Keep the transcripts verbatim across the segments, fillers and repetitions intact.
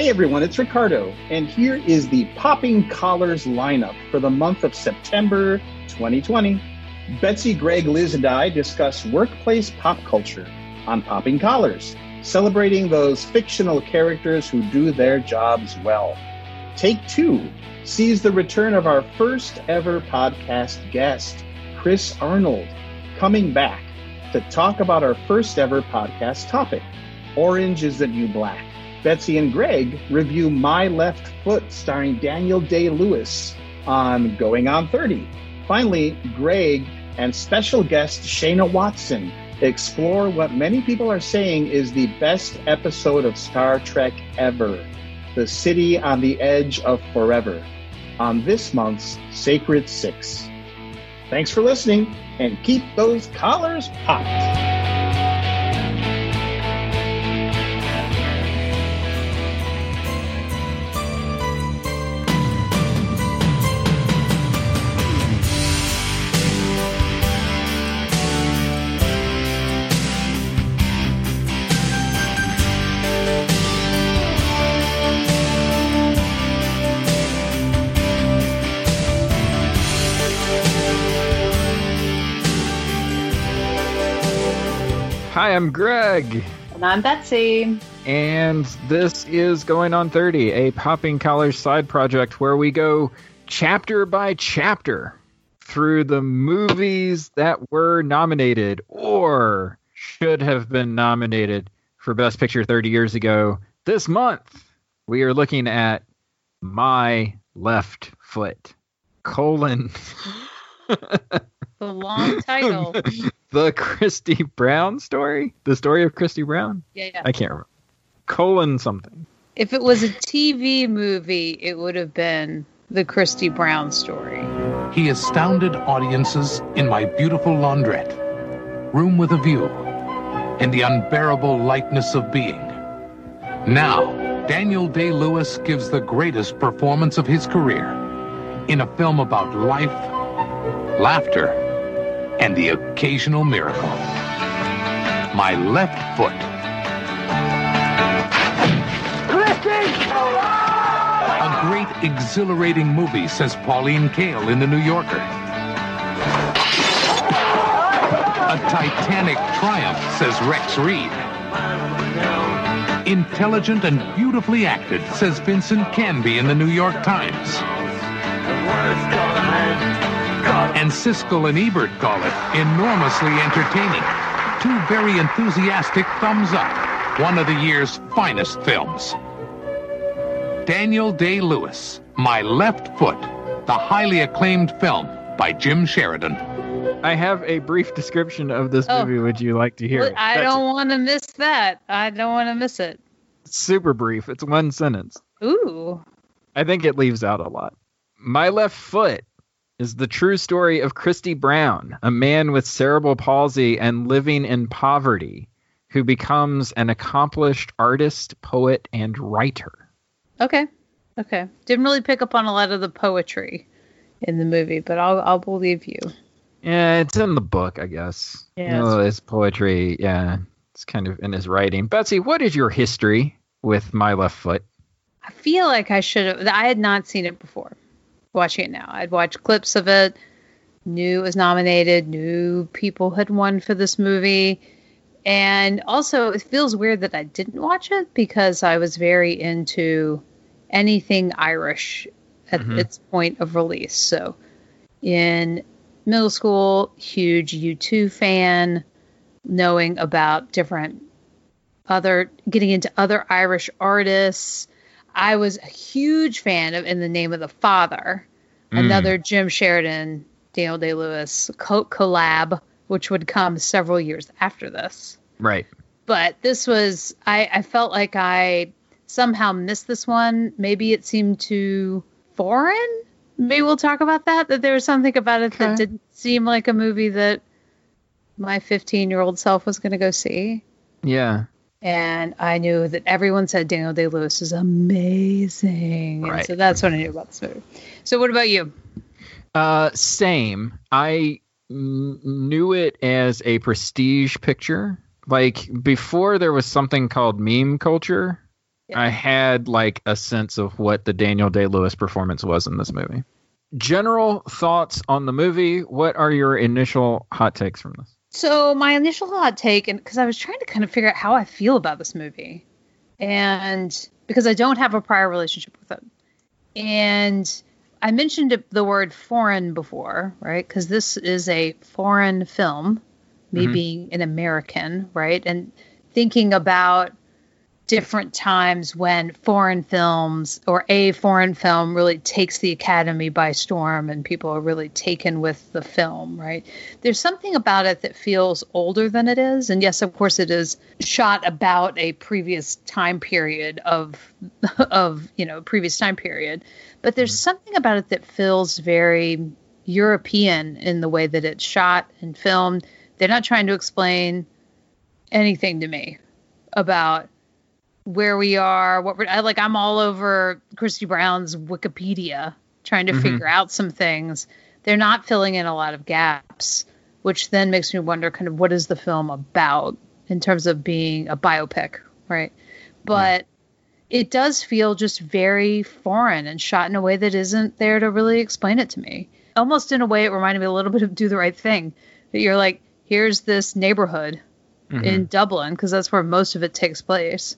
Hey everyone, it's Ricardo, and here is the Popping Collars lineup for the month of September twenty twenty. Betsy, Greg, Liz, and I discuss workplace pop culture on Popping Collars, celebrating those fictional characters who do their jobs well. Take two sees the return of our first ever podcast guest, Chris Arnold, coming back to talk about our first ever podcast topic, Orange is the New Black. Betsy and Greg review My Left Foot, starring Daniel Day-Lewis, on Going On thirty. Finally, Greg and special guest Shayna Watson explore what many people are saying is the best episode of Star Trek ever, The City on the Edge of Forever, on this month's Sacred Six. Thanks for listening, and keep those collars popped. Hi, I'm Greg. And I'm Betsy. And this is Going On thirty, a Popping Collars side project where we go chapter by chapter through the movies that were nominated or should have been nominated for Best Picture thirty years ago. This month, we are looking at My Left Foot, colon... The long title. The Christy Brown story? The story of Christy Brown? Yeah, yeah. I can't remember. Colon something. If it was a T V movie, it would have been The Christy Brown Story. He astounded audiences in My Beautiful Laundrette, Room with a View, and The Unbearable Lightness of Being. Now, Daniel Day-Lewis gives the greatest performance of his career in a film about life, laughter, and the occasional miracle. My Left Foot. Christy! A great, exhilarating movie, says Pauline Kael in The New Yorker. A titanic triumph, says Rex Reed. Intelligent and beautifully acted, says Vincent Canby in The New York Times. And Siskel and Ebert call it enormously entertaining. Two very enthusiastic thumbs up. One of the year's finest films. Daniel Day-Lewis, My Left Foot, the highly acclaimed film by Jim Sheridan. I have a brief description of this movie. Oh, would you like to hear well, it? I That's don't want to miss that. I don't want to miss it. Super brief. It's one sentence. Ooh. I think it leaves out a lot. My Left Foot is the true story of Christy Brown, a man with cerebral palsy and living in poverty, who becomes an accomplished artist, poet, and writer. Okay. Okay. Didn't really pick up on a lot of the poetry in the movie, but I'll I'll believe you. Yeah, it's in the book, I guess. Yeah. No, it's poetry. Yeah. It's kind of in his writing. Betsy, what is your history with My Left Foot? I feel like I should have. I had not seen it before. Watching it now, I'd watched clips of it, knew it was nominated, knew people had won for this movie. And also, it feels weird that I didn't watch it because I was very into anything Irish at mm-hmm. its point of release. So in middle school, huge U two fan, knowing about different other, getting into other Irish artists. I was a huge fan of In the Name of the Father, mm. another Jim Sheridan, Daniel Day-Lewis co- collab, which would come several years after this. Right. But this was, I, I felt like I somehow missed this one. Maybe it seemed too foreign. Maybe we'll talk about that, that there was something about it okay. that didn't seem like a movie that my fifteen-year-old self was going to go see. Yeah. And I knew that everyone said Daniel Day-Lewis is amazing. Right. And so that's what I knew about this movie. So what about you? Uh, same. I n- knew it as a prestige picture. Like, before there was something called meme culture, yeah. I had like a sense of what the Daniel Day-Lewis performance was in this movie. General thoughts on the movie. What are your initial hot takes from this? So my initial hot take, and because I was trying to kind of figure out how I feel about this movie, and because I don't have a prior relationship with it, and I mentioned the word foreign before, right? Because this is a foreign film, me mm-hmm. being an American, right? And thinking about different times when foreign films or a foreign film really takes the Academy by storm and people are really taken with the film, right? There's something about it that feels older than it is. And yes, of course, it is shot about a previous time period of, of you know, previous time period. But there's something about it that feels very European in the way that it's shot and filmed. They're not trying to explain anything to me about where we are, what we're I, like. I'm all over Christy Brown's Wikipedia trying to mm-hmm. figure out some things. They're not filling in a lot of gaps, which then makes me wonder kind of what is the film about in terms of being a biopic, right? But yeah. it does feel just very foreign and shot in a way that isn't there to really explain it to me. Almost in a way, it reminded me a little bit of Do the Right Thing. That you're like, here's this neighborhood mm-hmm. in Dublin, because that's where most of it takes place.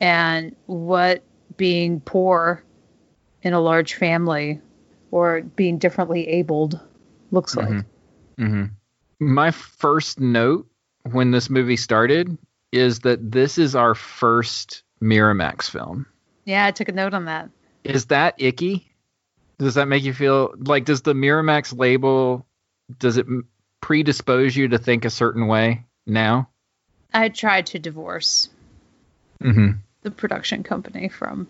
And what being poor in a large family or being differently abled looks mm-hmm. like. Mm-hmm. My first note when this movie started is that this is our first Miramax film. Yeah, I took a note on that. Is that icky? Does that make you feel like, does the Miramax label, does it predispose you to think a certain way now? I tried to divorce mm-hmm. the production company from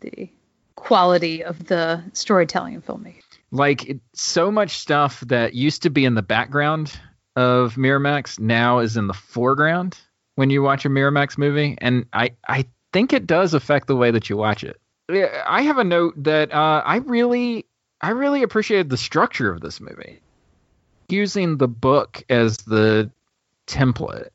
the quality of the storytelling and filmmaking. Like, it, so much stuff that used to be in the background of Miramax now is in the foreground when you watch a Miramax movie. And I, I think it does affect the way that you watch it. I have a note that uh, I really, I really appreciated the structure of this movie. Using the book as the template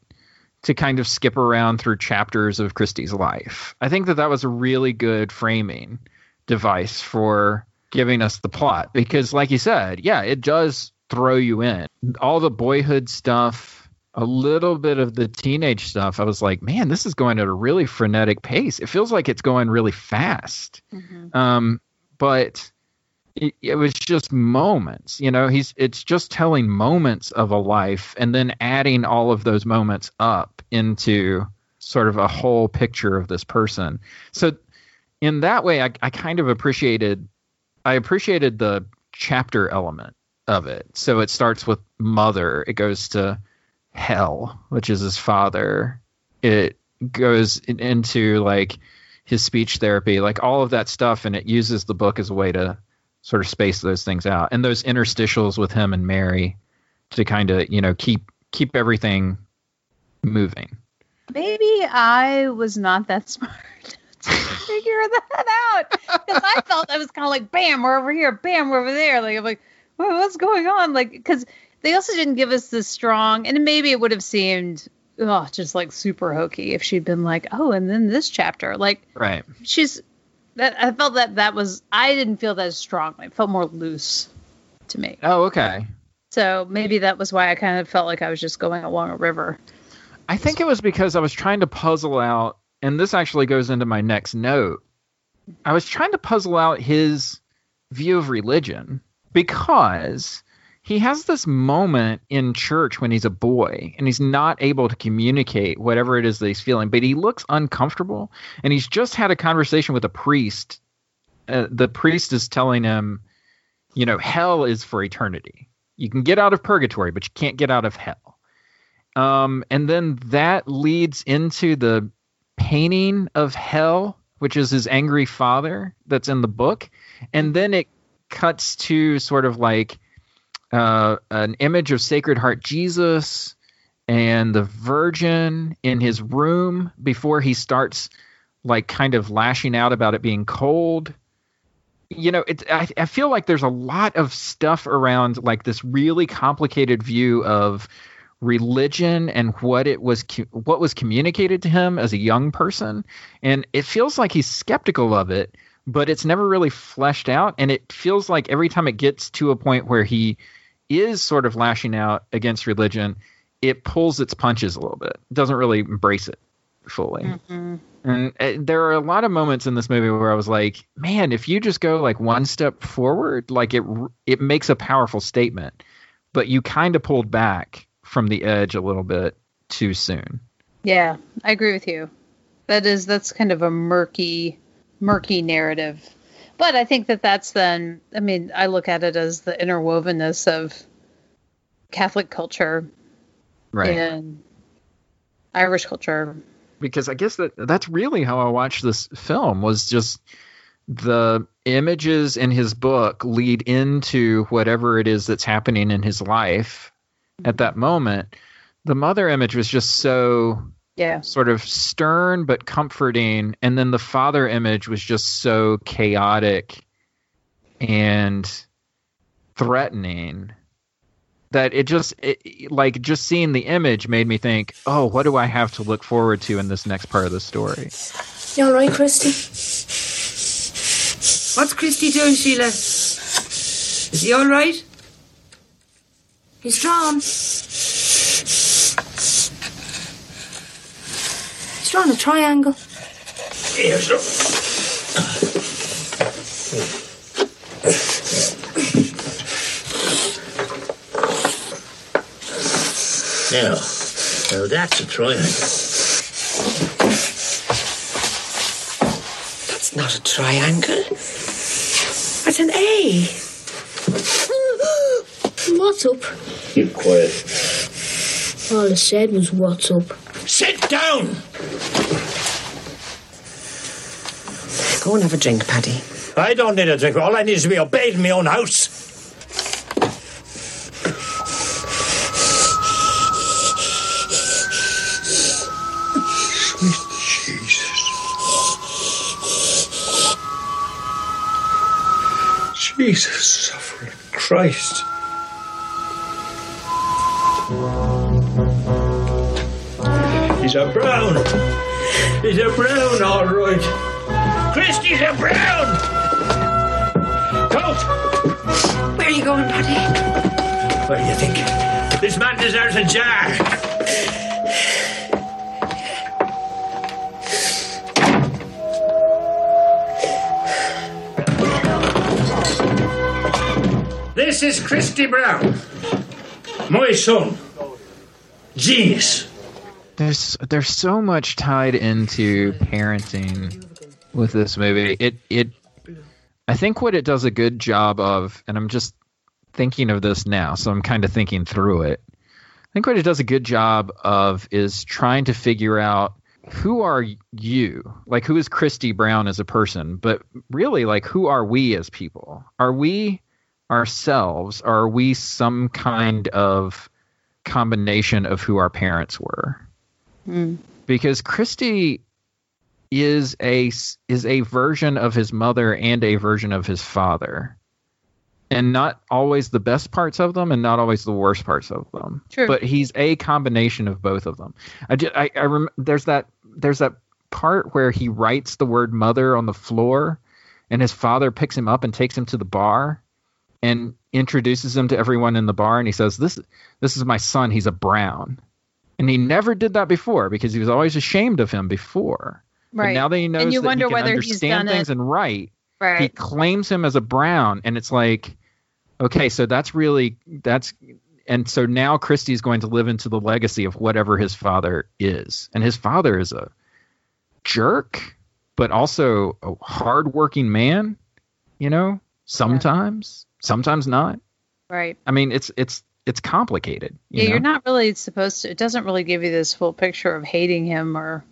to kind of skip around through chapters of Christy's life. I think that that was a really good framing device for giving us the plot, because like you said, yeah, it does throw you in. All the boyhood stuff, a little bit of the teenage stuff. I was like, man, this is going at a really frenetic pace. It feels like it's going really fast. Mm-hmm. Um, but it, it was just moments, you know, he's, it's just telling moments of a life and then adding all of those moments up into sort of a whole picture of this person. So in that way, I, I kind of appreciated, I appreciated the chapter element of it. So it starts with mother, it goes to hell, which is his father. It goes in, into like his speech therapy, like all of that stuff. And it uses the book as a way to sort of space those things out, and those interstitials with him and Mary to kind of, you know, keep keep everything moving. Maybe I was not that smart to figure that out, because I felt I was kind of like, bam, we're over here, bam, we're over there. Like I'm like, well, what's going on? Like, because they also didn't give us this strong, and maybe it would have seemed oh, just like super hokey if she'd been like, oh, and then this chapter, like, right? She's. That, I felt that that was, I didn't feel that as strongly. It felt more loose to me. Oh, okay. So maybe that was why I kind of felt like I was just going along a river. I think it was because I was trying to puzzle out, and this actually goes into my next note. I was trying to puzzle out his view of religion, because he has this moment in church when he's a boy and he's not able to communicate whatever it is that he's feeling, but he looks uncomfortable, and he's just had a conversation with a priest. Uh, the priest is telling him, you know, hell is for eternity. You can get out of purgatory, but you can't get out of hell. Um, and then that leads into the painting of hell, which is his angry father that's in the book. And then it cuts to sort of like, Uh, an image of Sacred Heart Jesus and the Virgin in his room before he starts like kind of lashing out about it being cold. You know, it, I, I feel like there's a lot of stuff around like this really complicated view of religion and what it was, what was communicated to him as a young person. And it feels like he's skeptical of it, but it's never really fleshed out. And it feels like every time it gets to a point where he is sort of lashing out against religion, it pulls its punches a little bit. It doesn't really embrace it fully. Mm-hmm. And uh, there are a lot of moments in this movie where I was like, man, if you just go like one step forward, like it, it makes a powerful statement, but you kind of pulled back from the edge a little bit too soon. Yeah, I agree with you. That is, that's kind of a murky, murky narrative. But I think that that's then, I mean, I look at it as the interwovenness of Catholic culture. Right. And Irish culture. Because I guess that that's really how I watched this film, was just the images in his book lead into whatever it is that's happening in his life at that moment. The mother image was just so yeah, sort of stern but comforting. And then the father image was just so chaotic and threatening that it just it, like just seeing the image made me think, oh, what do I have to look forward to in this next part of the story? You all right, Christy? What's Christy doing, Sheila? Is he all right? He's drawn. He's drawn a triangle. Here's a... Now, now that's a triangle. That's not a triangle. That's an A. What's up? You quiet. All I said was, what's up? Sit down! Go and have a drink, Paddy. I don't need a drink. All I need is to be obeyed in my own house. Sweet Jesus. Jesus, suffering Christ. He's a brown. He's a brown, all right. Christy's a brown. Colt. Where are you going, Paddy? Where do you think? This man deserves a jar. This is Christy Brown, my son. Genius. There's there's so much tied into parenting with this movie. It it I think what it does a good job of, and I'm just thinking of this now, so I'm kind of thinking through it. I think what it does a good job of is trying to figure out, who are you? Like, who is Christy Brown as a person? But really, like, who are we as people? Are we ourselves? Are we some kind of combination of who our parents were? Mm. Because Christy is a is a version of his mother and a version of his father, and not always the best parts of them and not always the worst parts of them. True. But he's a combination of both of them. I, just, I, I rem, there's that there's that part where he writes the word mother on the floor, and his father picks him up and takes him to the bar and introduces him to everyone in the bar, and he says, this this is my son, he's a brown. And he never did that before because he was always ashamed of him before. Right. But now that he knows that he can understand things and write, right, he claims him as a brown. And it's like, okay, so that's really, that's, and so now Christy's going to live into the legacy of whatever his father is. And his father is a jerk, but also a hardworking man, you know, sometimes, yeah. sometimes not. Right. I mean, it's, it's, it's complicated. You yeah, know? You're not really supposed to, it doesn't really give you this full picture of hating him or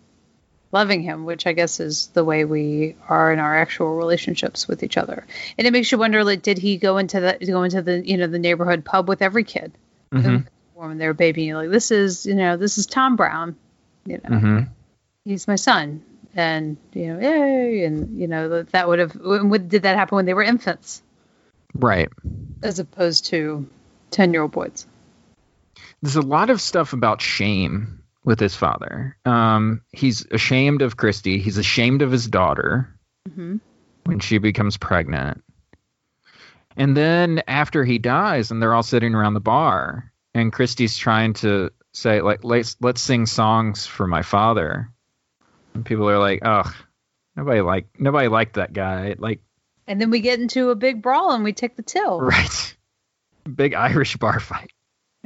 loving him, which I guess is the way we are in our actual relationships with each other. And it makes you wonder, like, did he go into the, go into the, you know, the neighborhood pub with every kid? Mm-hmm. When they were baby, you're like, this is, you know, this is Tom Brown, you know, mm-hmm. he's my son. And, you know, yay. And, you know, that would have, when did that happen when they were infants? Right. As opposed to ten-year-old boys. there's a lot of stuff about shame with his father. Um, he's ashamed of Christy. He's ashamed of his daughter mm-hmm. when she becomes pregnant. And then after he dies and they're all sitting around the bar and Christy's trying to say, like, let's, let's sing songs for my father. And people are like, ugh, nobody like nobody liked that guy. Like, and then we get into a big brawl and we take the till. Right. Big Irish bar fight.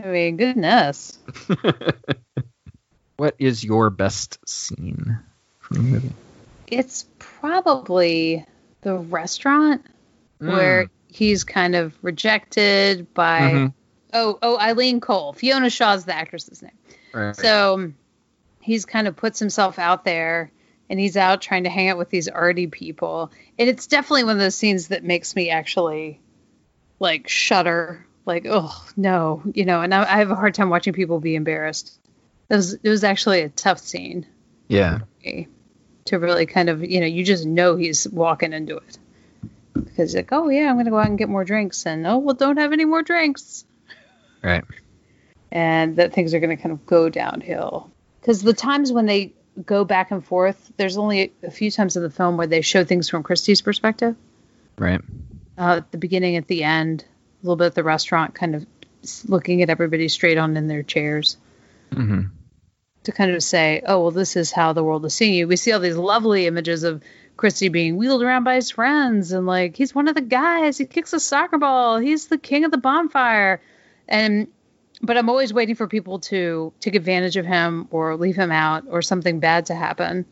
I mean, goodness. What is your best scene from the movie? It's probably the restaurant mm. where he's kind of rejected by mm-hmm. oh oh Eileen Cole. Fiona Shaw's the actress's name. Right. So he's kind of puts himself out there and he's out trying to hang out with these arty people. And it's definitely one of those scenes that makes me actually like shudder. Like, oh no, you know, and I, I have a hard time watching people be embarrassed. It was, it was actually a tough scene. Yeah. To really kind of, you know, you just know he's walking into it. Because like, oh yeah, I'm going to go out and get more drinks. And oh, well, don't have any more drinks. Right. And that things are going to kind of go downhill. Because the times when they go back and forth, there's only a few times in the film where they show things from Christie's perspective. Right. Uh, at the beginning, at the end, a little bit at the restaurant, kind of looking at everybody straight on in their chairs. Mm-hmm. To kind of say, oh, well, this is how the world is seeing you. We see all these lovely images of Christy being wheeled around by his friends. And like, he's one of the guys. He kicks a soccer ball. He's the king of the bonfire. And, but I'm always waiting for people to take advantage of him or leave him out or something bad to happen.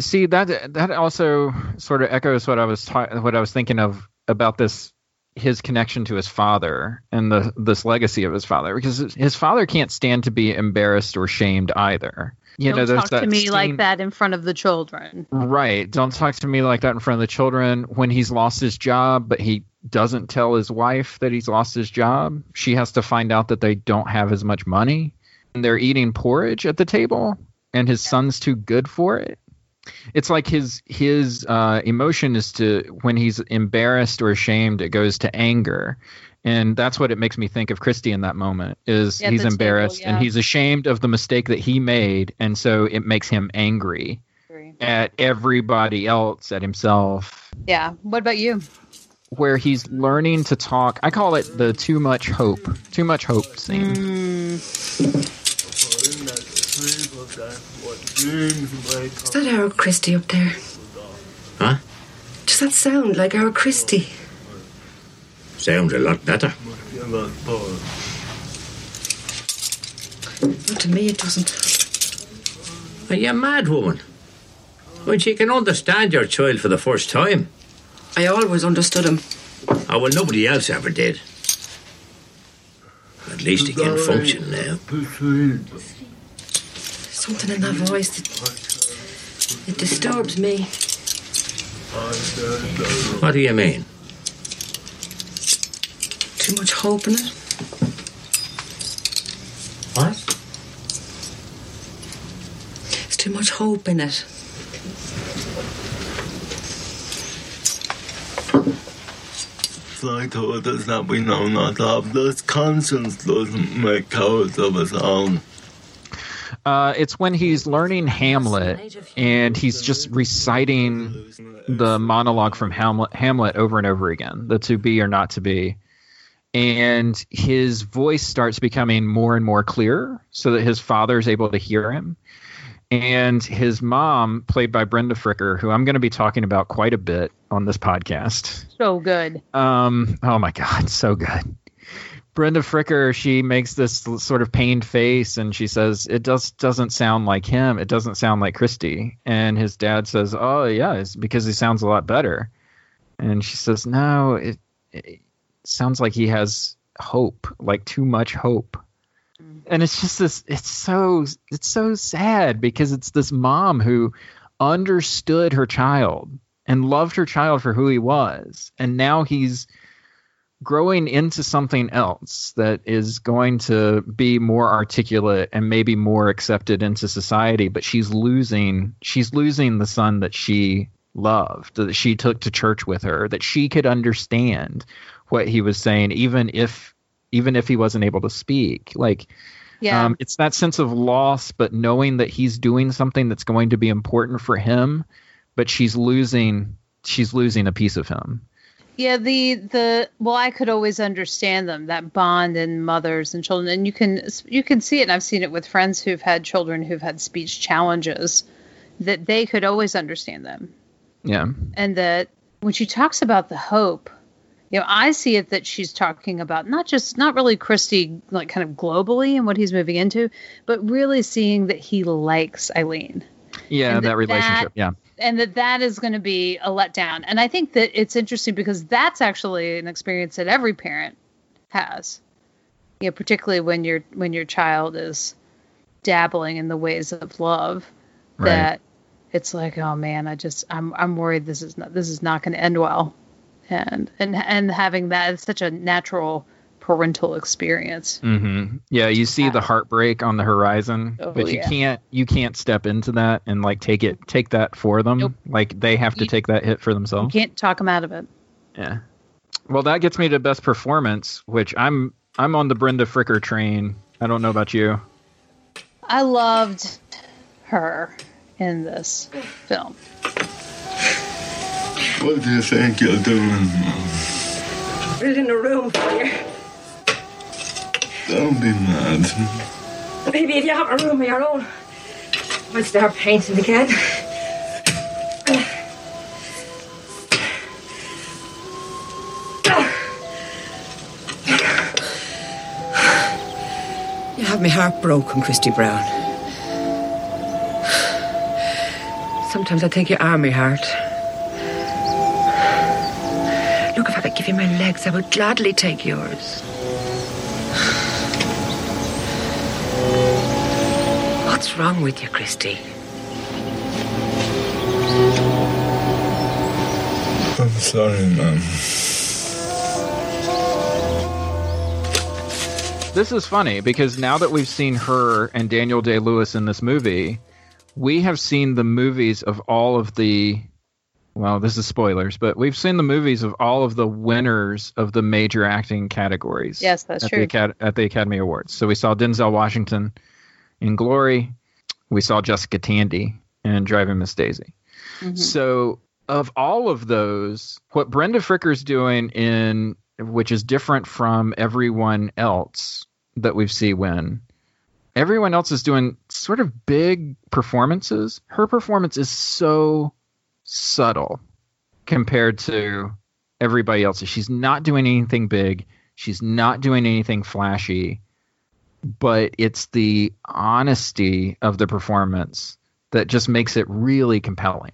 See, that, that also sort of echoes what I was ta- what I was thinking of about this, his connection to his father and the this legacy of his father, because his father can't stand to be embarrassed or shamed either. You don't know, there's talk that to me scene, like that in front of the children. Right. Don't talk to me like that in front of the children. When he's lost his job, but he doesn't tell his wife that he's lost his job, she has to find out that they don't have as much money and they're eating porridge at the table and his yeah. son's too good for it. It's like his his uh, emotion is to, when he's embarrassed or ashamed, it goes to anger. And that's what it makes me think of Christy in that moment, is yeah, he's embarrassed table, yeah. and he's ashamed of the mistake that he made. And so it makes him angry at everybody else, at himself. Yeah. What about you? Where he's learning to talk. I call it the too much hope, too much hope scene. Mm. Is that our Christy up there? Huh? Does that sound like our Christy? Sounds a lot better. Well, to me it doesn't. Are you a mad woman? When she can understand your child for the first time. I always understood him. Oh, well, nobody else ever did. At least he can function now. Something in that voice that it disturbs me. What do you mean? Too much hope in it. What? There's too much hope in it. Like told us that we know not of. This conscience doesn't make cowards of us all. Uh, it's when he's learning Hamlet and he's just reciting the monologue from Hamlet, Hamlet over and over again, the to be or not to be. And his voice starts becoming more and more clear so that his father is able to hear him. And his mom, played by Brenda Fricker, who I'm going to be talking about quite a bit on this podcast. So good. Um, oh, my God. So good. Brenda Fricker, she makes this sort of pained face and she says, it just doesn't sound like him. It doesn't sound like Christy. And his dad says, oh, yeah, it's because he sounds a lot better. And she says, no, it, it sounds like he has hope, like too much hope. Mm-hmm. And it's just this, it's so, it's so sad because it's this mom who understood her child and loved her child for who he was. And now he's growing into something else that is going to be more articulate and maybe more accepted into society, but she's losing she's losing the son that she loved, that she took to church with her, that she could understand what he was saying, even if even if he wasn't able to speak. Like, Yeah. Um, it's that sense of loss, but knowing that he's doing something that's going to be important for him, but she's losing, she's losing a piece of him. Yeah, the the well, I could always understand them, that bond in mothers and children, and you can you can see it. And I've seen it with friends who've had children who've had speech challenges, that they could always understand them. Yeah, and that when she talks about the hope, you know, I see it that she's talking about not just not really Christy, like kind of globally and what he's moving into, but really seeing that he likes Eileen. Yeah, that, that relationship. That, yeah. And that that is going to be a letdown. And I think that it's interesting because that's actually an experience that every parent has, you know, particularly when your when your child is dabbling in the ways of love. Right. That it's like, oh man, I just I'm I'm worried this is not this is not going to end well, and and and having that is such a natural parental experience. Mm-hmm. Yeah, you see the heartbreak on the horizon, oh, but you yeah. can't you can't step into that and like take it take that for them. Nope. Like they have to you, take that hit for themselves. You can't talk them out of it. Yeah. Well, that gets me to best performance, which I'm I'm on the Brenda Fricker train. I don't know about you. I loved her in this film. What do you think you're doing? Put it in a room for you. Don't be mad. Baby, if you have a room of your own, I'd start painting again. You have my heart broken, Christy Brown. Sometimes I think you are my heart. Look, if I could give you my legs, I would gladly take yours. What's wrong with you, Christy? I'm sorry, Mom. This is funny because now that we've seen her and Daniel Day-Lewis in this movie, we have seen the movies of all of the... Well, this is spoilers, but we've seen the movies of all of the winners of the major acting categories. Yes, that's at true. The Acad- at the Academy Awards. So we saw Denzel Washington in Glory, we saw Jessica Tandy in Driving Miss Daisy. Mm-hmm. So of all of those, what Brenda Fricker's doing in, which is different from everyone else that we've seen win, everyone else is doing sort of big performances. Her performance is so subtle compared to everybody else. She's not doing anything big. She's not doing anything flashy. But it's the honesty of the performance that just makes it really compelling.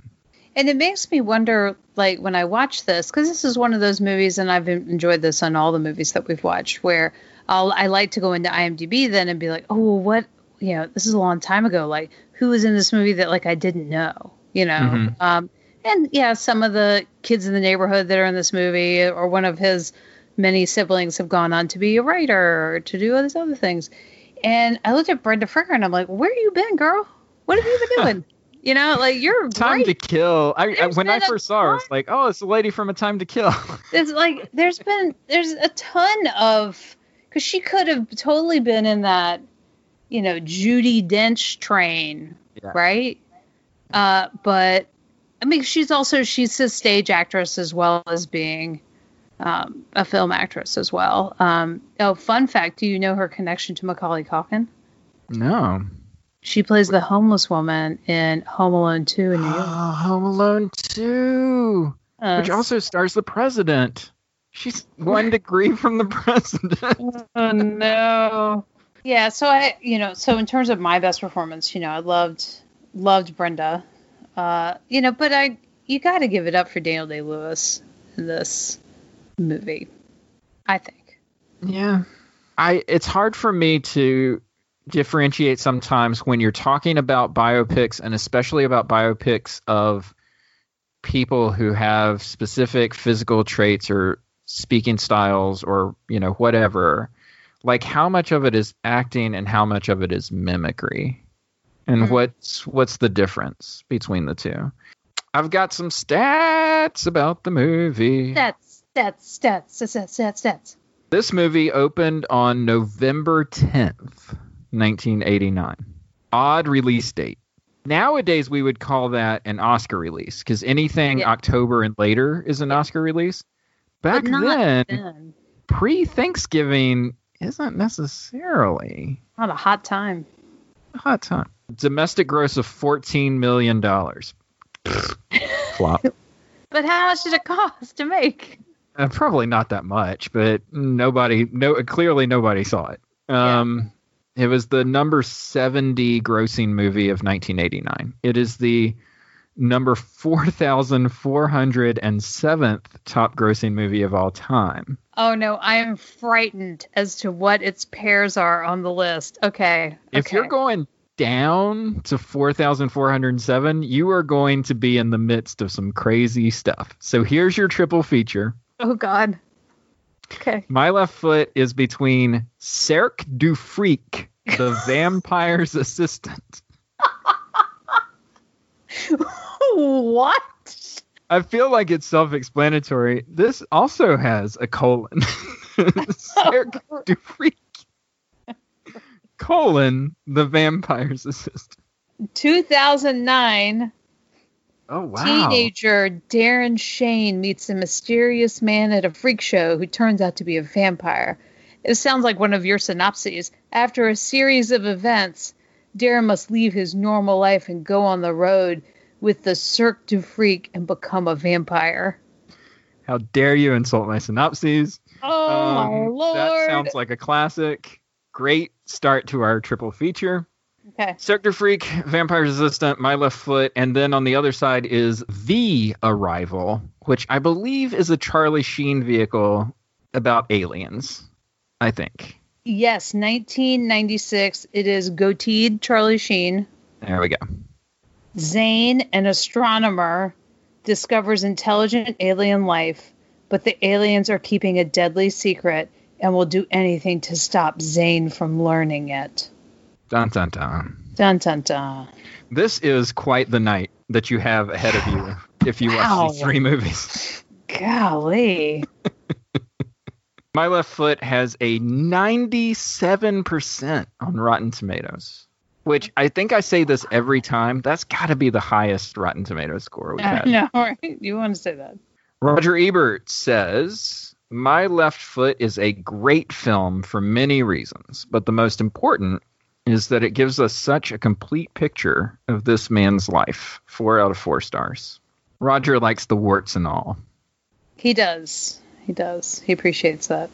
And it makes me wonder, like, when I watch this, because this is one of those movies, and I've enjoyed this on all the movies that we've watched, where I'll, I like to go into IMDb then and be like, oh, what, you know, this is a long time ago. Like, who was in this movie that, like, I didn't know, you know? Mm-hmm. Um, and, yeah, some of the kids in the neighborhood that are in this movie or one of his many siblings have gone on to be a writer or to do all these other things. And I looked at Brenda Fricker and I'm like, where have you been, girl? What have you been doing? You know, like, you're Time great. to Kill. I, I when I first saw her, it's like, oh, it's a lady from A Time to Kill. It's like, there's been, there's a ton of, because she could have totally been in that, you know, Judy Dench train, yeah. right? Uh, but, I mean, she's also, she's a stage actress as well as being Um, a film actress as well. Um, oh, fun fact. Do you know her connection to Macaulay Culkin? No. She plays the homeless woman in Home Alone Two in New York. Oh, Home Alone Two, uh, which also stars the president. She's one degree from the president. Oh, no. Yeah, so I, you know, so in terms of my best performance, you know, I loved, loved Brenda. Uh, you know, but I, you got to give it up for Daniel Day-Lewis in this movie, I think. Yeah. I it's hard for me to differentiate sometimes when you're talking about biopics, and especially about biopics of people who have specific physical traits or speaking styles or, you know, whatever. Like, how much of it is acting and how much of it is mimicry? And mm-hmm. what's what's the difference between the two? I've got some stats about the movie. That's Stats, stats, stats, stats, stats. This movie opened on November tenth, nineteen eighty-nine. Odd release date. Nowadays, we would call that an Oscar release, because anything yeah. October and later is an yeah. Oscar release. Back then, then, pre-Thanksgiving isn't necessarily... Not a hot time. A hot time. Domestic gross of fourteen million dollars. Flop. But how much did it cost to make? Uh, probably not that much, but nobody, no, clearly nobody saw it. Um, yeah. It was the number seventy grossing movie of nineteen eighty-nine. It is the number four thousand four hundred seventh top grossing movie of all time. Oh, no, I am frightened as to what its pairs are on the list. Okay. If okay. you're going down to four thousand four hundred seven, you are going to be in the midst of some crazy stuff. So here's your triple feature. Oh, God. Okay. My Left Foot is between Cirque du Freak, the vampire's assistant. What? I feel like it's self-explanatory. This also has a colon. Cirque du Freak. Colon, the vampire's assistant. two thousand nine. Oh, wow. Teenager Darren Shane meets a mysterious man at a freak show who turns out to be a vampire. It sounds like one of your synopses. After a series of events, Darren must leave his normal life and go on the road with the Cirque du Freak and become a vampire. How dare you insult my synopses? Oh, um, my Lord. That sounds like a classic. Great start to our triple feature. Okay. Cirque du Freak, Vampire's Assistant, My Left Foot, and then on the other side is The Arrival, which I believe is a Charlie Sheen vehicle about aliens, I think. Yes, nineteen ninety-six. It is goateed Charlie Sheen. There we go. Zane, an astronomer, discovers intelligent alien life, but the aliens are keeping a deadly secret and will do anything to stop Zane from learning it. Dun, dun, dun. Dun, dun, dun. This is quite the night that you have ahead of you if you wow. watch these three movies. Golly. My Left Foot has a ninety-seven percent on Rotten Tomatoes, which I think I say this every time. That's got to be the highest Rotten Tomatoes score we've had. I know, right? You want to say that. Roger Ebert says... My Left Foot is a great film for many reasons, but the most important is that it gives us such a complete picture of this man's life. Four out of four stars. Roger likes the warts and all. He does. He does. He appreciates that.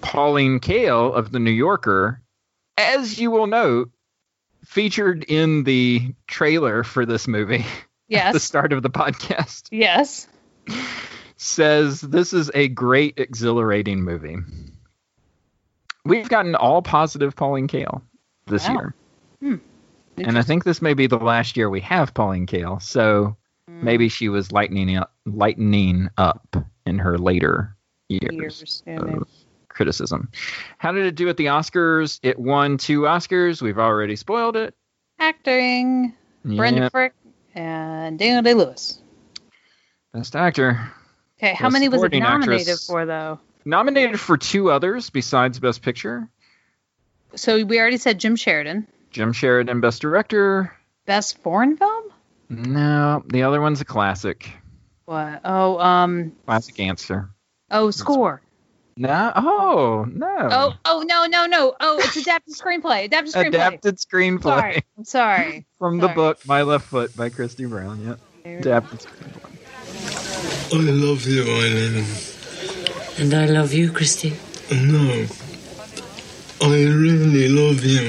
Pauline Kael of The New Yorker, as you will note, featured in the trailer for this movie. Yes. At the start of the podcast. Yes. Says this is a great, exhilarating movie. We've gotten all positive Pauline Kael this wow. year. Hmm. And I think this may be the last year we have Pauline Kael, so mm. maybe she was lightening up, lightening up in her later years, years yeah, of maybe. criticism. How did it do at the Oscars? It won two Oscars. We've already spoiled it. Acting. Yep. Brenda Frick and Daniel Day-Lewis. Best actor. Okay, how many was it nominated actress. for, though? Nominated for two others besides Best Picture. So we already said Jim Sheridan. Jim Sheridan, Best Director. Best Foreign Film? No, the other one's a classic. What? Oh, um... Classic answer. Oh, score. No, oh, no. Oh, oh, no, no, no. Oh, it's adapted screenplay. Adapted screenplay. Adapted screenplay. Sorry, I'm sorry. From sorry. the book, My Left Foot by Christy Brown, yeah. There adapted screenplay. I love you, Eileen. And I love you, Christy. No. I really love you.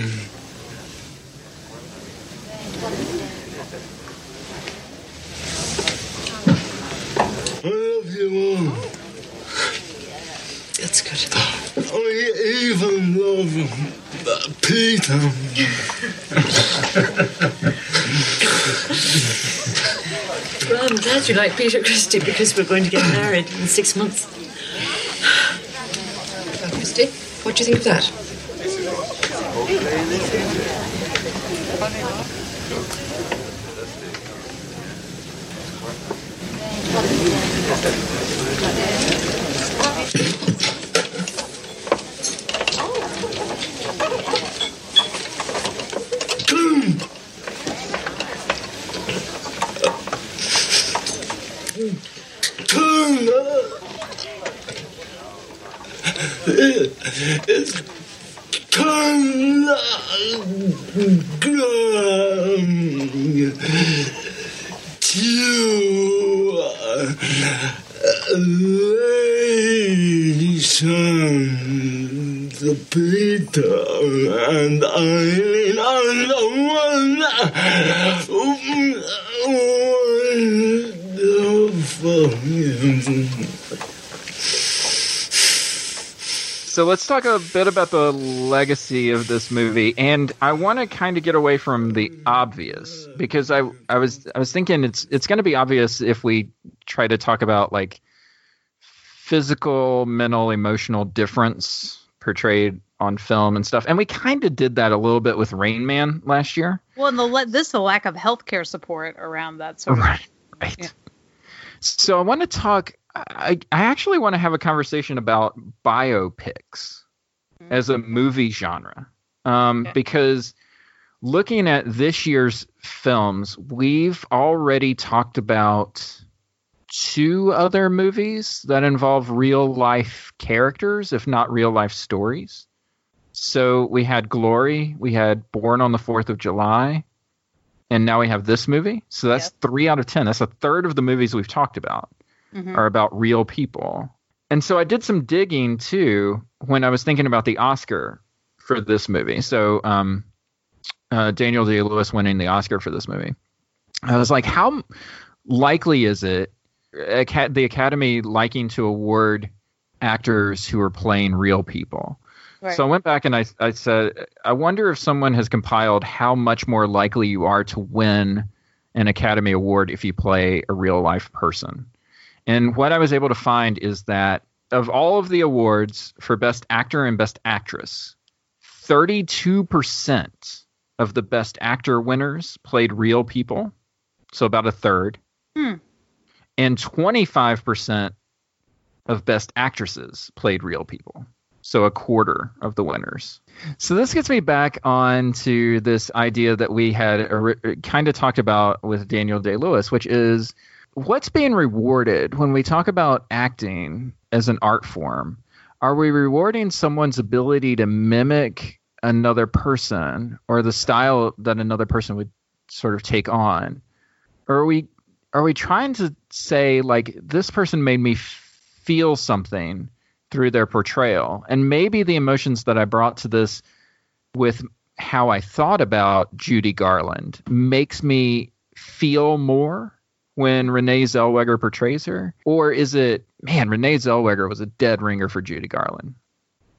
I love you all. That's good. I even love Peter. Well, I'm glad you like Peter Christie because we're going to get married in six months. Well, Christie, what do you think of that? It's congratulations, Peter and Eileen are the one. So let's talk a bit about the legacy of this movie, and I want to kind of get away from the obvious, because I I was I was thinking it's it's going to be obvious if we try to talk about like physical, mental, emotional difference portrayed on film and stuff, and we kind of did that a little bit with Rain Man last year. Well, and the this the lack of healthcare support around that sort of right, right. Yeah. So I want to talk. I, I actually want to have a conversation about biopics mm-hmm. as a movie genre, um, okay. because looking at this year's films, we've already talked about two other movies that involve real life characters, if not real life stories. So we had Glory, we had Born on the Fourth of July, and now we have this movie. So that's yep. three out of ten. That's a third of the movies we've talked about. Mm-hmm. Are about real people. And so I did some digging, too, when I was thinking about the Oscar for this movie. So um, uh, Daniel Day-Lewis winning the Oscar for this movie. I was like, how likely is it Ac- the Academy liking to award actors who are playing real people? Right. So I went back and I, I said, I wonder if someone has compiled how much more likely you are to win an Academy Award if you play a real-life person. And what I was able to find is that of all of the awards for Best Actor and Best Actress, thirty-two percent of the Best Actor winners played real people, so about a third. Hmm. And twenty-five percent of Best Actresses played real people, so a quarter of the winners. So this gets me back on to this idea that we had kind of talked about with Daniel Day-Lewis, which is... what's being rewarded when we talk about acting as an art form? Are we rewarding someone's ability to mimic another person or the style that another person would sort of take on? Or are we, are we trying to say, like, this person made me feel something through their portrayal? And maybe the emotions that I brought to this with how I thought about Judy Garland makes me feel more when Renee Zellweger portrays her? Or is it, man, Renee Zellweger was a dead ringer for Judy Garland.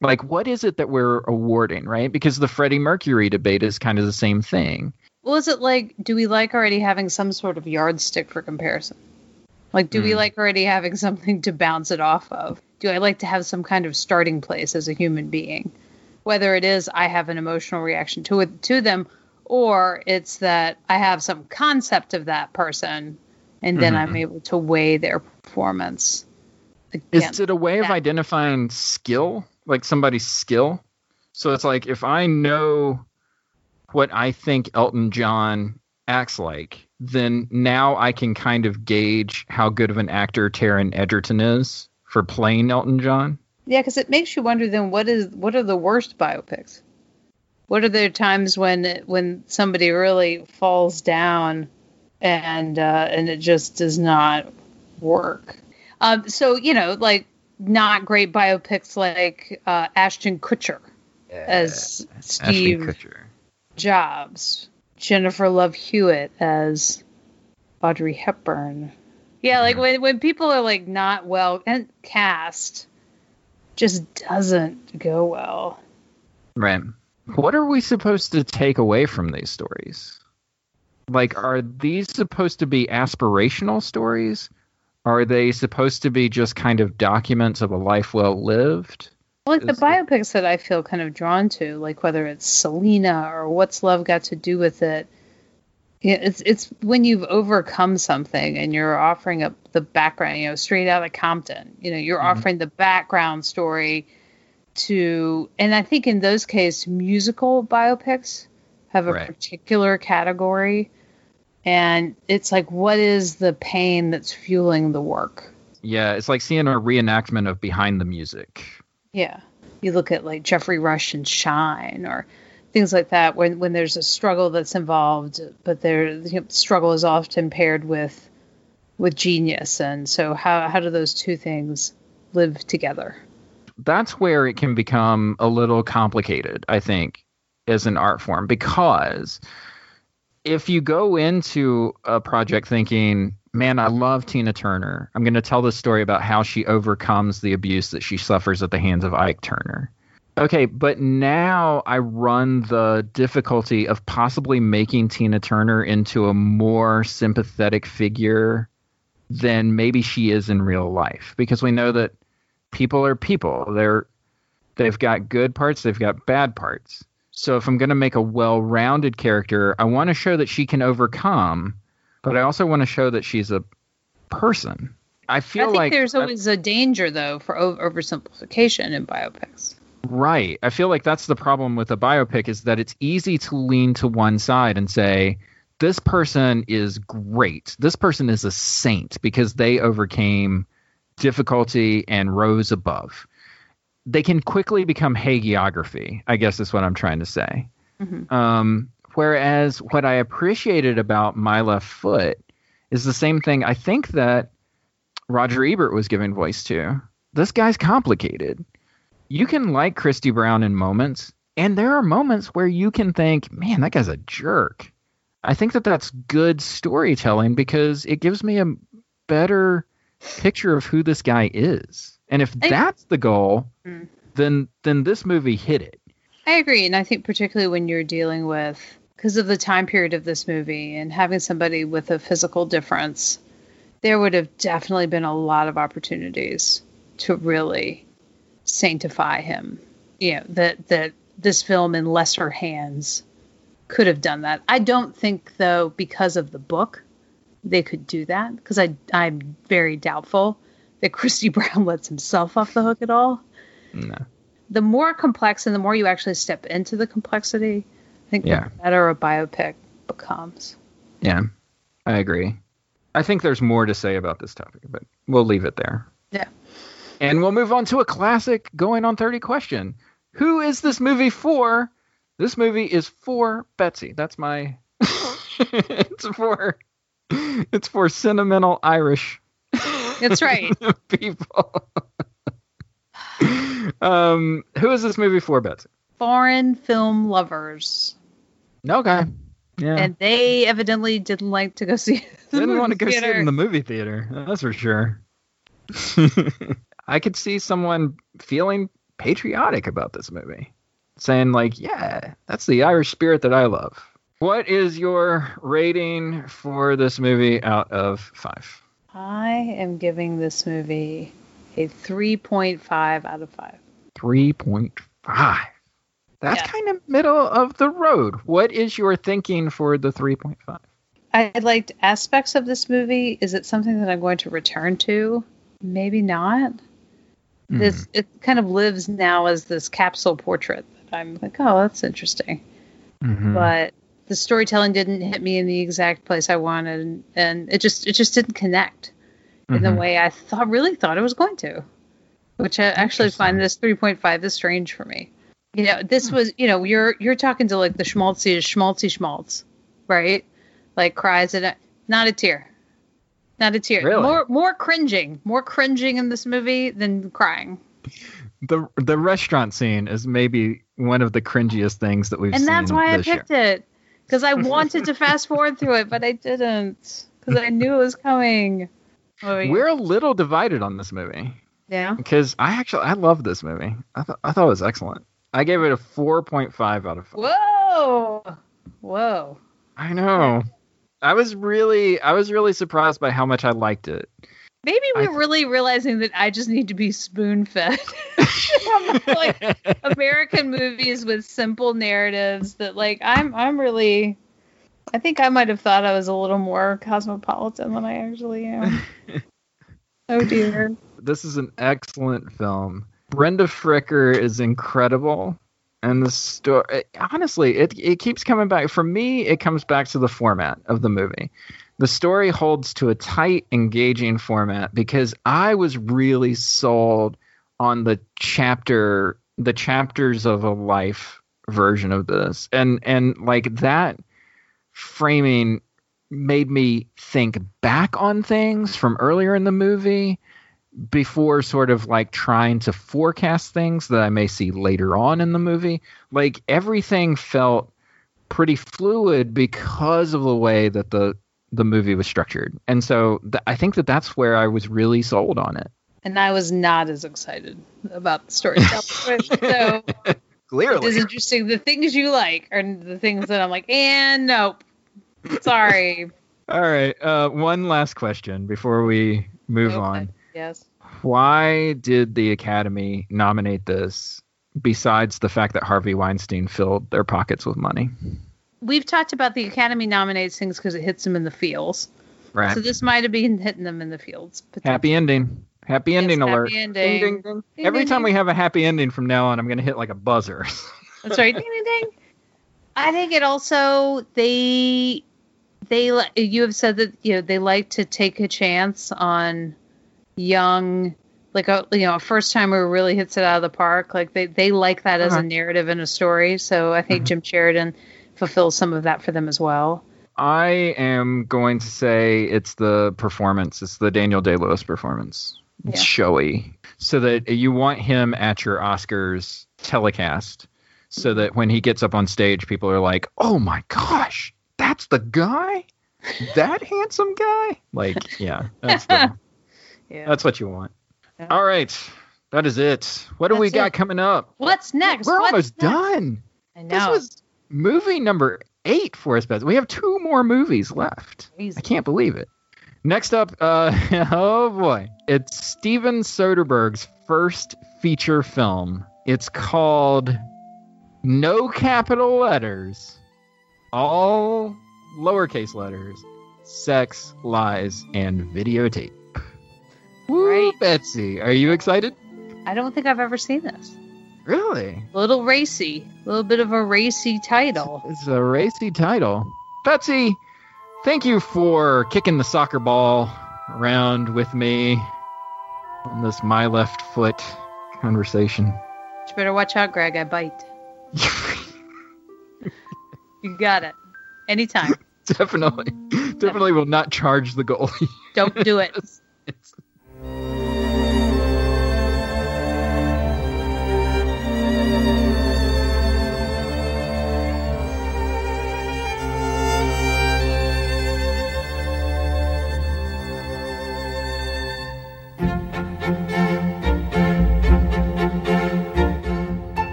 Like, what is it that we're awarding, right? Because the Freddie Mercury debate is kind of the same thing. Well, is it like, do we like already having some sort of yardstick for comparison? Like, do mm. we like already having something to bounce it off of? Do I like to have some kind of starting place as a human being? Whether it is I have an emotional reaction to it, to them, or it's that I have some concept of that person, and then mm-hmm. I'm able to weigh their performance. Again, is it a way that. of identifying skill, like somebody's skill? So it's like, if I know what I think Elton John acts like, then now I can kind of gauge how good of an actor Taron Egerton is for playing Elton John. Yeah, because it makes you wonder then, what is what are the worst biopics? What are the times when when somebody really falls down and uh, and it just does not work? Um, so, you know, like not great biopics like uh, Ashton Kutcher yeah. as Steve Kutcher. Jobs, Jennifer Love Hewitt as Audrey Hepburn. Yeah, like mm-hmm. when, when people are like not well and cast, just doesn't go well. Right. What are we supposed to take away from these stories? Like, are these supposed to be aspirational stories? Are they supposed to be just kind of documents of a life well lived? Well, like the biopics that I feel kind of drawn to, like whether it's Selena or What's Love Got to Do with It. Yeah, it's it's when you've overcome something and you're offering up the background, you know, Straight Outta Compton. You know, you're mm-hmm. offering the background story to, and I think in those cases, musical biopics have a right. particular category And it's like, what is the pain that's fueling the work? Yeah, it's like seeing a reenactment of Behind the Music. Yeah. You look at like Jeffrey Rush and Shine or things like that, when when there's a struggle that's involved, but their you know, struggle is often paired with with genius. And so how how do those two things live together? That's where it can become a little complicated, I think, as an art form, because if you go into a project thinking, man, I love Tina Turner, I'm going to tell this story about how she overcomes the abuse that she suffers at the hands of Ike Turner. Okay, but now I run the difficulty of possibly making Tina Turner into a more sympathetic figure than maybe she is in real life, because we know that people are people. They're, they've got good parts, they've got bad parts. So if I'm going to make a well-rounded character, I want to show that she can overcome, but I also want to show that she's a person. I feel I think like there's always a danger, though, for oversimplification in biopics. Right. I feel like that's the problem with a biopic, is that it's easy to lean to one side and say, this person is great. This person is a saint because they overcame difficulty and rose above. They can quickly become hagiography, I guess is what I'm trying to say. Mm-hmm. Um, whereas what I appreciated about My Left Foot is the same thing I think that Roger Ebert was giving voice to. This guy's complicated. You can like Christy Brown in moments, and there are moments where you can think, man, that guy's a jerk. I think that that's good storytelling because it gives me a better picture of who this guy is. And if I, that's the goal, mm. then then this movie hit it. I agree. And I think particularly when you're dealing with, because of the time period of this movie and having somebody with a physical difference, there would have definitely been a lot of opportunities to really sanctify him. You know, that, that this film in lesser hands could have done that. I don't think, though, because of the book, they could do that, because I I'm very doubtful that Christy Brown lets himself off the hook at all. No. The more complex and the more you actually step into the complexity, I think yeah. the better a biopic becomes. Yeah, I agree. I think there's more to say about this topic, but we'll leave it there. Yeah. And we'll move on to a classic Going on thirty question. Who is this movie for? This movie is for Betsy. That's my... it's for... It's for sentimental Irish... That's right. People. um, who is this movie for, Betsy? Foreign film lovers. Okay. Yeah. And they evidently didn't like to go see it. They didn't want to go theater. see it in the movie theater. That's for sure. I could see someone feeling patriotic about this movie, saying like, yeah, that's the Irish spirit that I love. What is your rating for this movie out of five? I am giving this movie a three point five out of five. three point five. That's yeah. kind of middle of the road. What is your thinking for the three point five? I liked aspects of this movie. Is it something that I'm going to return to? Maybe not. Mm. This It kind of lives now as this capsule portrait that I'm like, oh, that's interesting. Mm-hmm. But the storytelling didn't hit me in the exact place I wanted, and, and it just it just didn't connect in mm-hmm. the way I thought really thought it was going to, which I actually find this three point five is strange for me. You know, this was, you know, you're you're talking to like the schmaltzy schmaltzy schmaltz, right? Like cries and not a tear, not a tear. Really? More more cringing, more cringing in this movie than crying. The the restaurant scene is maybe one of the cringiest things that we've and seen. And that's why I picked year. it. Because I wanted to fast forward through it, but I didn't. Because I knew it was coming. Oh, we're a little divided on this movie. Yeah. Because I actually, I love this movie. I, th- I thought it was excellent. I gave it a four point five out of five. Whoa! Whoa. I know. I was really, I was really surprised by how much I liked it. Maybe we're th- really realizing that I just need to be spoon-fed. Like American movies with simple narratives that like I'm I'm really I think I might have thought I was a little more cosmopolitan than I actually am. Oh dear. This is an excellent film. Brenda Fricker is incredible. And the story, honestly, it it keeps coming back. For me, it comes back to the format of the movie. The story holds to a tight, engaging format because I was really sold on the chapter, the chapters of a life version of this. And, and like that framing made me think back on things from earlier in the movie before sort of like trying to forecast things that I may see later on in the movie. Like everything felt pretty fluid because of the way that the, the movie was structured. And so th- I think that that's where I was really sold on it. And I was not as excited about the storytelling. So clearly, it is interesting. The things you like are the things that I'm like, and nope. Sorry. All right. Uh, one last question before we move okay. on. Yes. Why did the Academy nominate this besides the fact that Harvey Weinstein filled their pockets with money? We've talked about the Academy nominates things because it hits them in the feels. Right. So this might have been hitting them in the fields. Happy ending. Happy ending yes, alert. Happy ending. Ding, ding, ding. Ding, Every ding, time ding. We have a happy ending from now on, I'm going to hit like a buzzer. That's right. Ding, ding, ding. I think it also, they, they, you have said that, you know, they like to take a chance on young, like, a, you know, a first timer really hits it out of the park. Like they, they like that uh-huh. as a narrative and a story. So I think uh-huh. Jim Sheridan fulfills some of that for them as well. I am going to say it's the performance. It's the Daniel Day-Lewis performance. It's yeah. showy. So that you want him at your Oscars telecast so that when he gets up on stage, people are like, oh my gosh, that's the guy? That handsome guy? Like, yeah, that's the, yeah. that's what you want. Yeah. All right. That is it. What do that's we got it. coming up? What's next? We're What's almost next? done. I know. This was movie number eight for us. We have two more movies left. Crazy. I can't believe it. Next up, uh, oh boy, it's Steven Soderbergh's first feature film. It's called No Capital Letters, All Lowercase Letters, Sex, Lies, and Videotape. Woo, right. Betsy, are you excited? I don't think I've ever seen this. Really? A little racy. A little bit of a racy title. It's a racy title. Betsy, thank you for kicking the soccer ball around with me on this My Left Foot conversation. You better watch out, Greg. I bite. You got it. Anytime. Definitely. Definitely will not charge the goalie. Don't do it.